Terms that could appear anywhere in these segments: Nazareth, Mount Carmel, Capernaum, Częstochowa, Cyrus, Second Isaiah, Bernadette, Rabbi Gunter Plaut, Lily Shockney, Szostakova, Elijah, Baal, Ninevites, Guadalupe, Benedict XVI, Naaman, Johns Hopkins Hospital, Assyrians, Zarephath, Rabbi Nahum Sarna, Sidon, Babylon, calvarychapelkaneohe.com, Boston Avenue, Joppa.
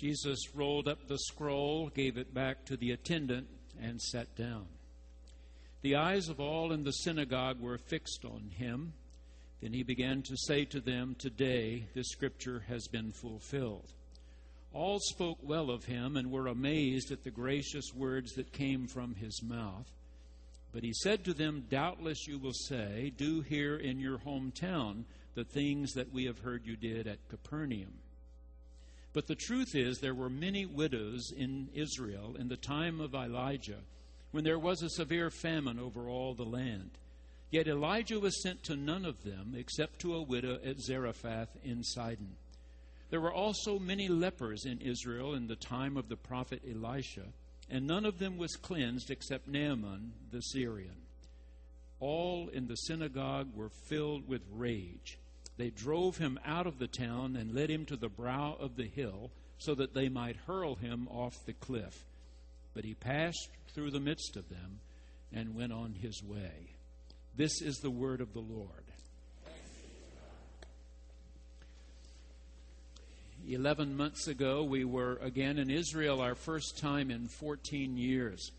Jesus rolled up the scroll, gave it back to the attendant, and sat down. The eyes of all in the synagogue were fixed on him. Then he began to say to them, "Today this scripture has been fulfilled." All spoke well of him and were amazed at the gracious words that came from his mouth. But he said to them, "Doubtless you will say, 'Do here in your hometown the things that we have heard you did at Capernaum.'" But the truth is, there were many widows in Israel in the time of Elijah, when there was a severe famine over all the land. Yet Elijah was sent to none of them except to a widow at Zarephath in Sidon. There were also many lepers in Israel in the time of the prophet Elisha, and none of them was cleansed except Naaman the Syrian. All in the synagogue were filled with rage. They drove him out of the town and led him to the brow of the hill so that they might hurl him off the cliff. But he passed through the midst of them and went on his way. This is the word of the Lord. 11 months ago, we were again in Israel, our first time in 14 years.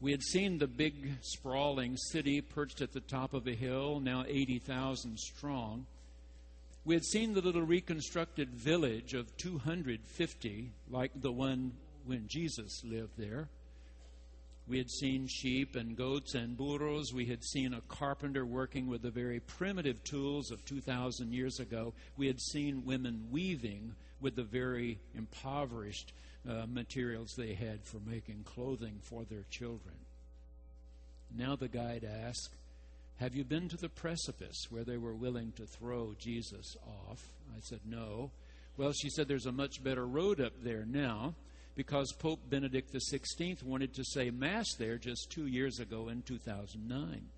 We had seen the big, sprawling city perched at the top of a hill, now 80,000 strong. We had seen the little reconstructed village of 250, like the one when Jesus lived there. We had seen sheep and goats and burros. We had seen a carpenter working with the very primitive tools of 2,000 years ago. We had seen women weaving with the very impoverished materials they had for making clothing for their children. Now the guide asked, "Have you been to the precipice where they were willing to throw Jesus off?" I said, "No." "Well," she said, "there's a much better road up there now, because Pope Benedict XVI wanted to say Mass there just 2 years ago in 2009.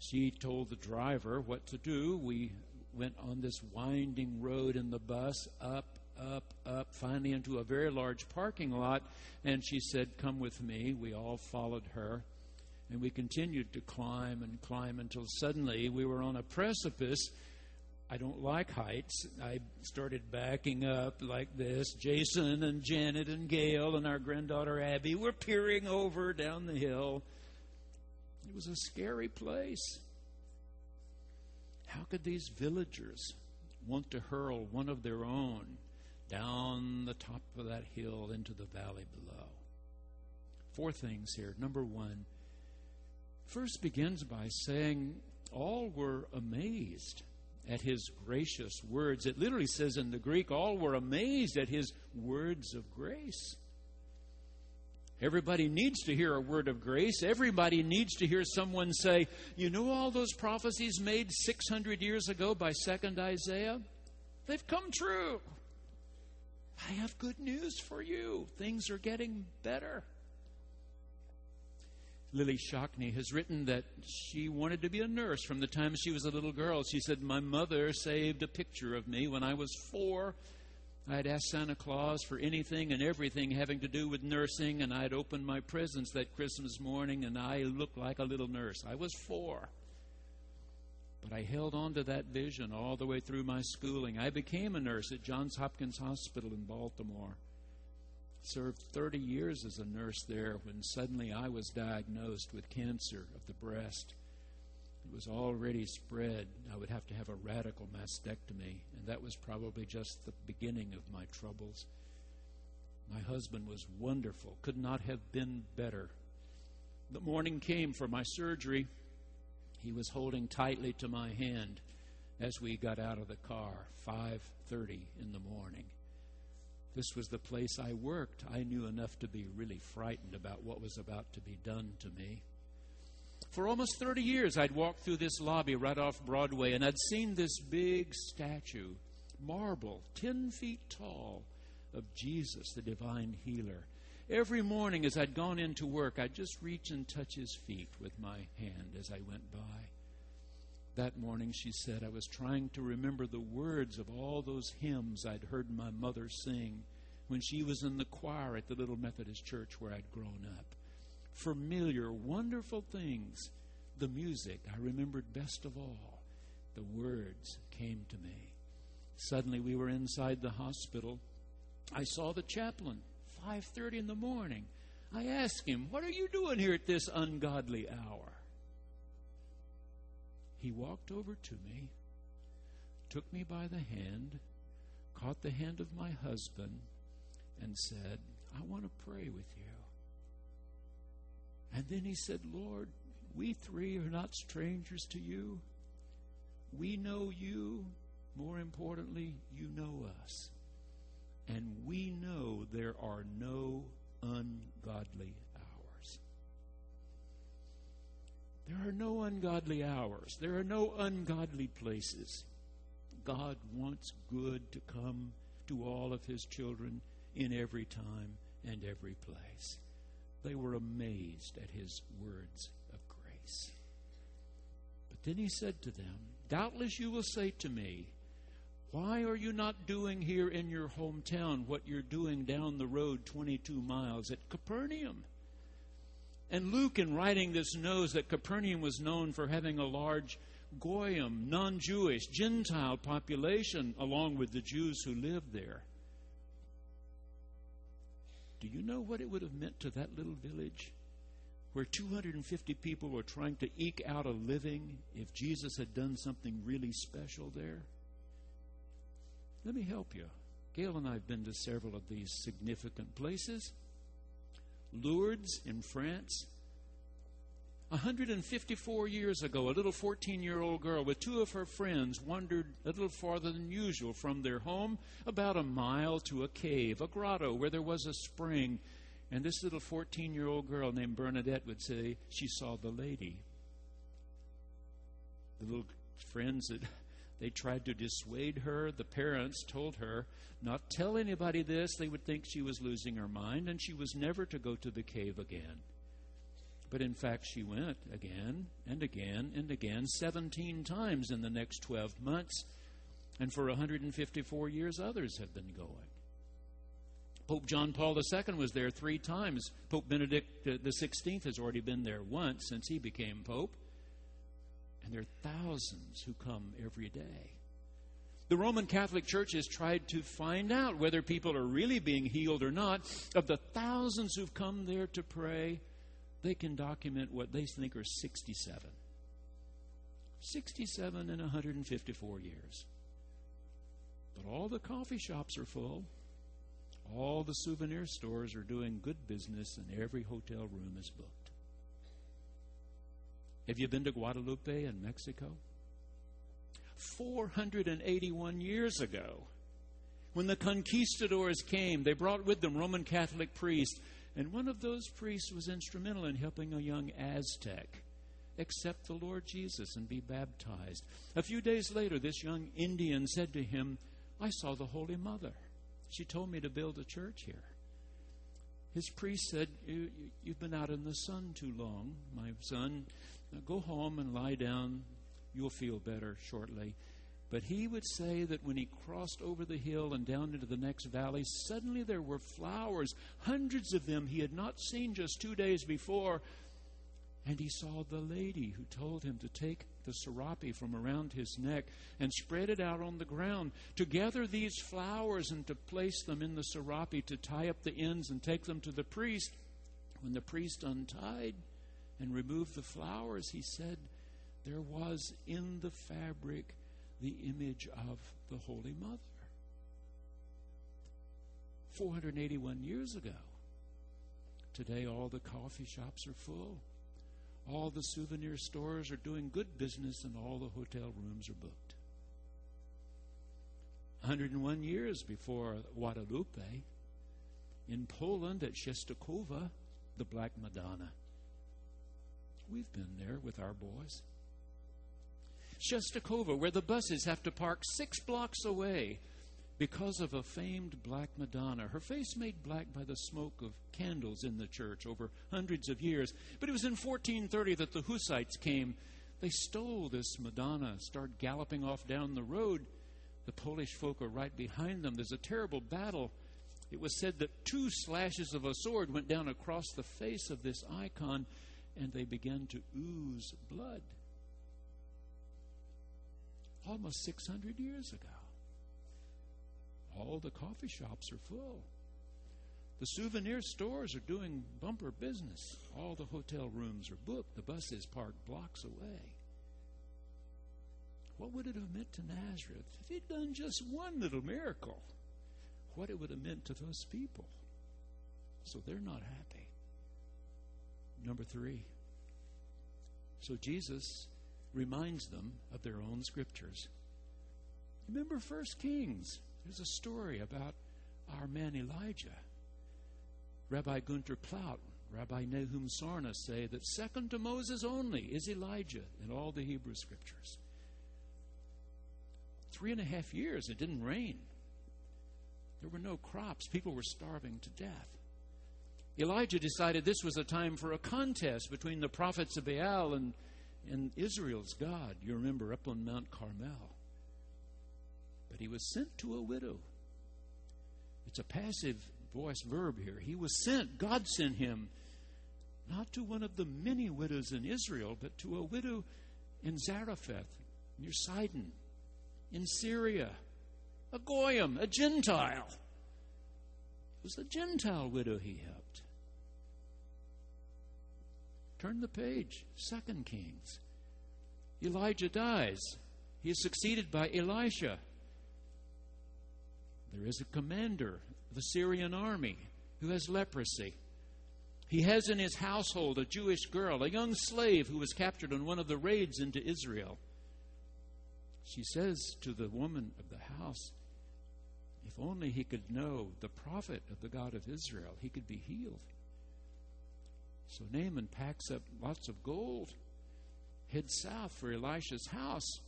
She told the driver what to do. We went on this winding road in the bus, up, up, up, finally into a very large parking lot, and she said, "Come with me." We all followed her, and we continued to climb and climb until suddenly we were on a precipice. I don't like heights. I started backing up like this. Jason and Janet and Gail and our granddaughter Abby were peering over down the hill. It was a scary place. How could these villagers want to hurl one of their own down the top of that hill into the valley below? Four things here. Number one, first begins by saying all were amazed at his gracious words. It literally says in the Greek, all were amazed at his words of grace. Everybody needs to hear a word of grace. Everybody needs to hear someone say, "You know all those prophecies made 600 years ago by Second Isaiah? They've come true. I have good news for you. Things are getting better." Lily Shockney has written that she wanted to be a nurse from the time she was a little girl. She said, "My mother saved a picture of me when I was 4. I'd asked Santa Claus for anything and everything having to do with nursing, and I'd opened my presents that Christmas morning, and I looked like a little nurse. I was 4. But I held on to that vision all the way through my schooling. I became a nurse at Johns Hopkins Hospital in Baltimore. Served 30 years as a nurse there when suddenly I was diagnosed with cancer of the breast. It was already spread. I would have to have a radical mastectomy, and that was probably just the beginning of my troubles. My husband was wonderful, could not have been better. The morning came for my surgery. He was holding tightly to my hand as we got out of the car, 5:30 in the morning. This was the place I worked. I knew enough to be really frightened about what was about to be done to me. For almost 30 years, I'd walked through this lobby right off Broadway, and I'd seen this big statue, marble, 10 feet tall, of Jesus, the divine healer. Every morning as I'd gone into work, I'd just reach and touch his feet with my hand as I went by. That morning, she said, I was trying to remember the words of all those hymns I'd heard my mother sing when she was in the choir at the little Methodist church where I'd grown up. Familiar, wonderful things. The music I remembered best of all. The words came to me. Suddenly we were inside the hospital. I saw the chaplain, 5:30 in the morning. I asked him, "What are you doing here at this ungodly hour?" He walked over to me, took me by the hand, caught the hand of my husband, and said, "I want to pray with you." And then he said, "Lord, we three are not strangers to you. We know you. More importantly, you know us. And we know there are no ungodly hours." There are no ungodly hours. There are no ungodly places. God wants good to come to all of His children in every time and every place. They were amazed at His words of grace. But then He said to them, "Doubtless you will say to me, 'Why are you not doing here in your hometown what you're doing down the road 22 miles at Capernaum?'" And Luke, in writing this, knows that Capernaum was known for having a large Goyim, non-Jewish, Gentile population, along with the Jews who lived there. Do you know what it would have meant to that little village where 250 people were trying to eke out a living if Jesus had done something really special there? Let me help you. Gail and I have been to several of these significant places. Lourdes in France. 154 years ago, a little 14-year-old girl with two of her friends wandered a little farther than usual from their home, about a mile, to a cave, a grotto where there was a spring. And this little 14-year-old girl named Bernadette would say she saw the lady. The little friends, they tried to dissuade her. The parents told her, not tell anybody this. They would think she was losing her mind and she was never to go to the cave again. But in fact, she went again and again and again, 17 times in the next 12 months. And for 154 years, others have been going. Pope John Paul II was there 3 times. Pope Benedict XVI has already been there once since he became Pope. And there are thousands who come every day. The Roman Catholic Church has tried to find out whether people are really being healed or not. Of the thousands who've come there to pray, they can document what they think are 67. 67 in 154 years. But all the coffee shops are full. All the souvenir stores are doing good business, and every hotel room is booked. Have you been to Guadalupe in Mexico? 481 years ago, when the conquistadors came, they brought with them Roman Catholic priests. And one of those priests was instrumental in helping a young Aztec accept the Lord Jesus and be baptized. A few days later, this young Indian said to him, "I saw the Holy Mother. She told me to build a church here." His priest said, You've been out in the sun too long, my son. Now go home and lie down. You'll feel better shortly." But he would say that when he crossed over the hill and down into the next valley, suddenly there were flowers, hundreds of them he had not seen just 2 days before. And he saw the lady who told him to take the serape from around his neck and spread it out on the ground, to gather these flowers and to place them in the serape, to tie up the ends and take them to the priest. When the priest untied and removed the flowers, he said, there was in the fabric the image of the Holy Mother. 481 years ago. Today all the coffee shops are full. All the souvenir stores are doing good business, and all the hotel rooms are booked. 101 years before Guadalupe, in Poland at Szostakova, the Black Madonna. We've been there with our boys. Częstochowa, where the buses have to park 6 blocks away because of a famed Black Madonna, her face made black by the smoke of candles in the church over hundreds of years. But it was in 1430 that the Hussites came. They stole this Madonna, started galloping off down the road. The Polish folk are right behind them. There's a terrible battle. It was said that 2 slashes of a sword went down across the face of this icon, and they began to ooze blood. Almost 600 years ago. all the coffee shops are full. The souvenir stores are doing bumper business. All the hotel rooms are booked. The bus is parked blocks away. What would it have meant to Nazareth if he'd done just one little miracle? What it would have meant to those people. So they're not happy. Number three. So Jesus reminds them of their own scriptures. Remember 1 Kings. There's a story about our man Elijah. Rabbi Gunter Plaut, Rabbi Nahum Sarna say that second to Moses only is Elijah in all the Hebrew scriptures. 3.5 years it didn't rain. There were no crops. People were starving to death. Elijah decided this was a time for a contest between the prophets of Baal and Israel's God. You remember, up on Mount Carmel. But he was sent to a widow. It's a passive voice verb here. He was sent. God sent him, not to one of the many widows in Israel, but to a widow in Zarephath, near Sidon, in Syria. A Goyim, a Gentile. It was the Gentile widow he helped. Turn the page, 2 Kings. Elijah dies. He is succeeded by Elisha. There is a commander of the Syrian army who has leprosy. He has in his household a Jewish girl, a young slave who was captured on one of the raids into Israel. She says to the woman of the house, if only he could know the prophet of the God of Israel, he could be healed. So Naaman packs up lots of gold, heads south for Elisha's house.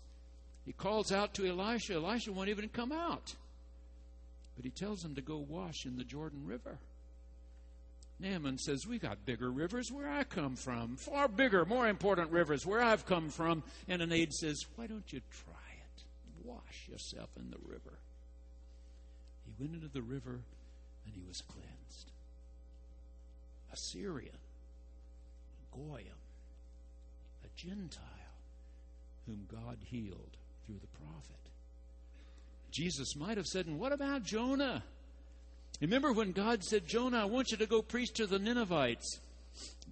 He calls out to Elisha. Elisha won't even come out. But he tells him to go wash in the Jordan River. Naaman says, we got bigger rivers where I come from, far bigger, more important rivers where I've come from. And an aide says, why don't you try it? Wash yourself in the river. He went into the river and he was cleansed. A Syrian, a Goyim, a Gentile, whom God healed through the prophet. Jesus might have said, and what about Jonah? Remember when God said, Jonah, I want you to go preach to the Ninevites,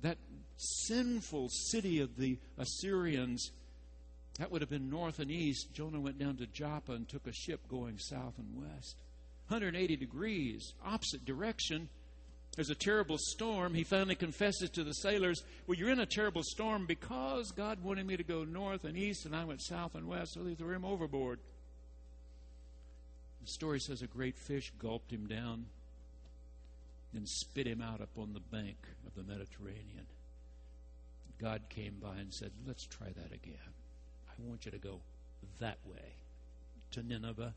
that sinful city of the Assyrians. That would have been north and east. Jonah went down to Joppa and took a ship going south and west. 180 degrees, opposite direction. There's a terrible storm. He finally confesses to the sailors, well, you're in a terrible storm because God wanted me to go north and east, and I went south and west, so they threw him overboard. The story says a great fish gulped him down and spit him out up on the bank of the Mediterranean. God came by and said, let's try that again. I want you to go that way to Nineveh.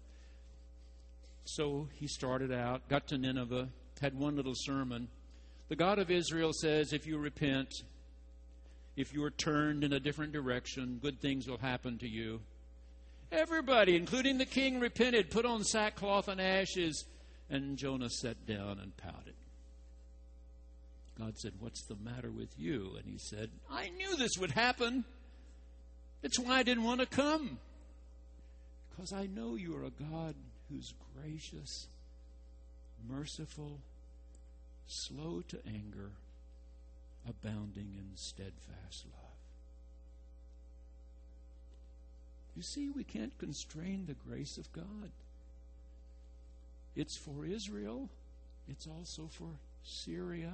So he started out, got to Nineveh, had one little sermon. The God of Israel says, if you repent, if you are turned in a different direction, good things will happen to you. Everybody, including the king, repented, put on sackcloth and ashes, and Jonah sat down and pouted. God said, what's the matter with you? And he said, I knew this would happen. That's why I didn't want to come. Because I know you are a God who's gracious, merciful, slow to anger, abounding in steadfast love. You see, we can't constrain the grace of God. It's for Israel. It's also for Syria.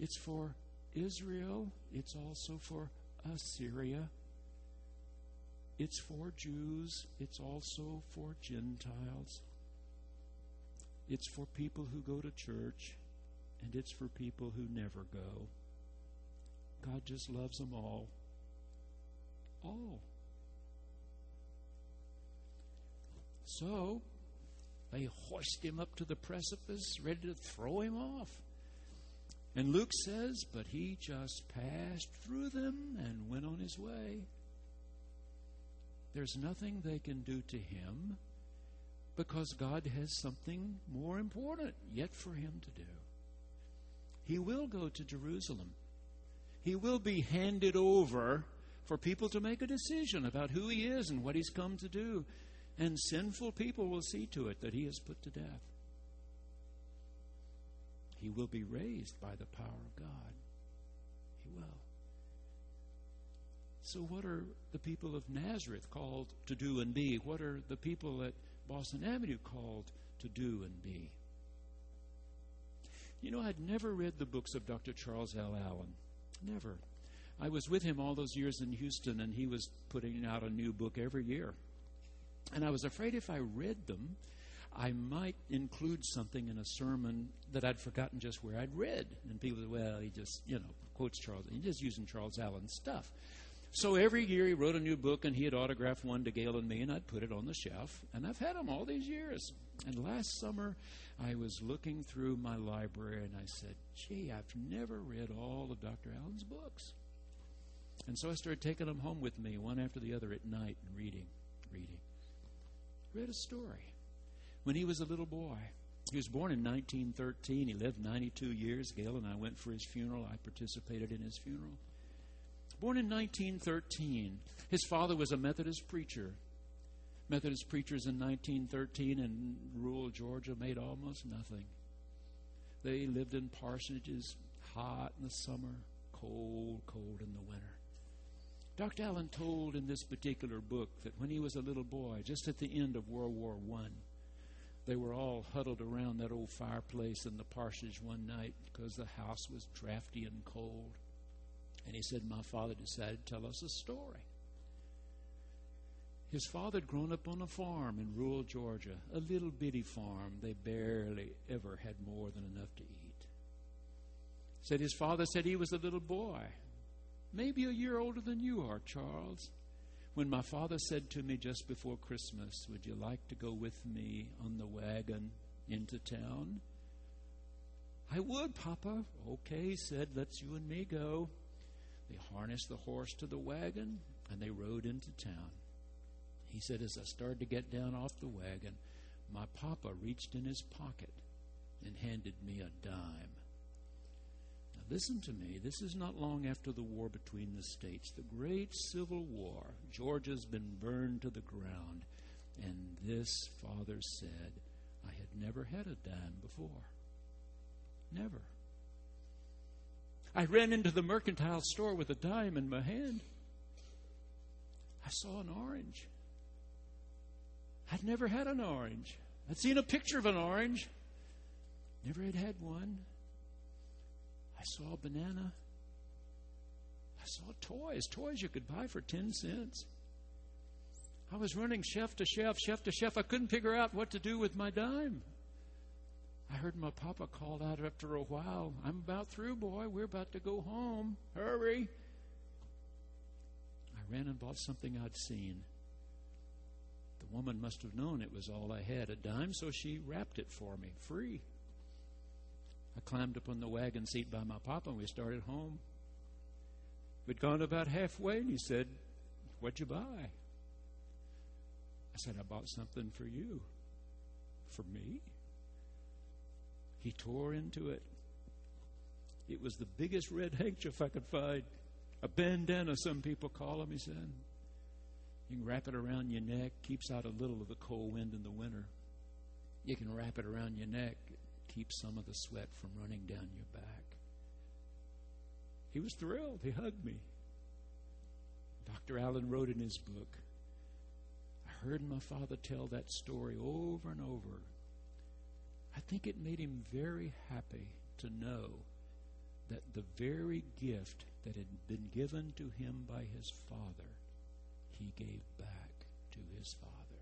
It's for Israel. It's also for Assyria. It's for Jews. It's also for Gentiles. It's for people who go to church, and it's for people who never go. God just loves them all. All. So they hoist him up to the precipice, ready to throw him off. And Luke says, but he just passed through them and went on his way. There's nothing they can do to him because God has something more important yet for him to do. He will go to Jerusalem. He will be handed over for people to make a decision about who he is and what he's come to do. and sinful people will see to it that he is put to death. He will be raised by the power of God. He will. So what are the people of Nazareth called to do and be? What are the people at Boston Avenue called to do and be? You know, I'd never read the books of Dr. Charles L. Allen. Never. I was with him all those years in Houston, and he was putting out a new book every year. And I was afraid if I read them, I might include something in a sermon that I'd forgotten just where I'd read. And people said, well, he just, quotes Charles. He's just using Charles Allen's stuff. So every year he wrote a new book, and he had autographed one to Gail and me, and I'd put it on the shelf. And I've had them all these years. And last summer I was looking through my library, and I said, gee, I've never read all of Dr. Allen's books. And so I started taking them home with me, one after the other at night, and reading. Read a story. When he was a little boy, he was born in 1913. He lived 92 years. Gail and I went for his funeral. I participated in his funeral. Born in 1913, his father was a Methodist preacher. Methodist preachers in 1913 in rural Georgia made almost nothing. They lived in parsonages, hot in the summer, cold in the winter. Dr. Allen told in this particular book that when he was a little boy, just at the end of World War I, they were all huddled around that old fireplace in the parsonage one night because the house was drafty and cold. And he said, my father decided to tell us a story. His father had grown up on a farm in rural Georgia, a little bitty farm. They barely ever had more than enough to eat. Said his father said he was a little boy, maybe a year older than you are, Charles, when my father said to me just before Christmas, would you like to go with me on the wagon into town? I would, Papa. Okay, said, let's you and me go. They harnessed the horse to the wagon, and they rode into town. He said, as I started to get down off the wagon, my Papa reached in his pocket and handed me a dime. Now listen to me. This is not long after the war between the states, the great Civil War. Georgia's been burned to the ground. And this father said, I had never had a dime before. Never. I ran into the mercantile store with a dime in my hand. I saw an orange. I'd never had an orange. I'd seen a picture of an orange. Never had had one. I saw a banana. I saw toys you could buy for 10 cents. I was running chef to chef. I couldn't figure out what to do with my dime. I heard my Papa called out after a while, I'm about through, boy. We're about to go home. Hurry. I ran and bought something I'd seen. The woman must have known it was all I had, a dime, so she wrapped it for me, free. I climbed up on the wagon seat by my Papa, and we started home. We'd gone about halfway, and he said, what'd you buy? I said, I bought something for you. For me? He tore into it. It was the biggest red handkerchief I could find. A bandana, some people call them, he said. You can wrap it around your neck. Keeps out a little of the cold wind in the winter. You can wrap it around your neck. It keeps some of the sweat from running down your back. He was thrilled. He hugged me. Dr. Allen wrote in his book, I heard my father tell that story over and over. I think it made him very happy to know that the very gift that had been given to him by his father, he gave back to his father.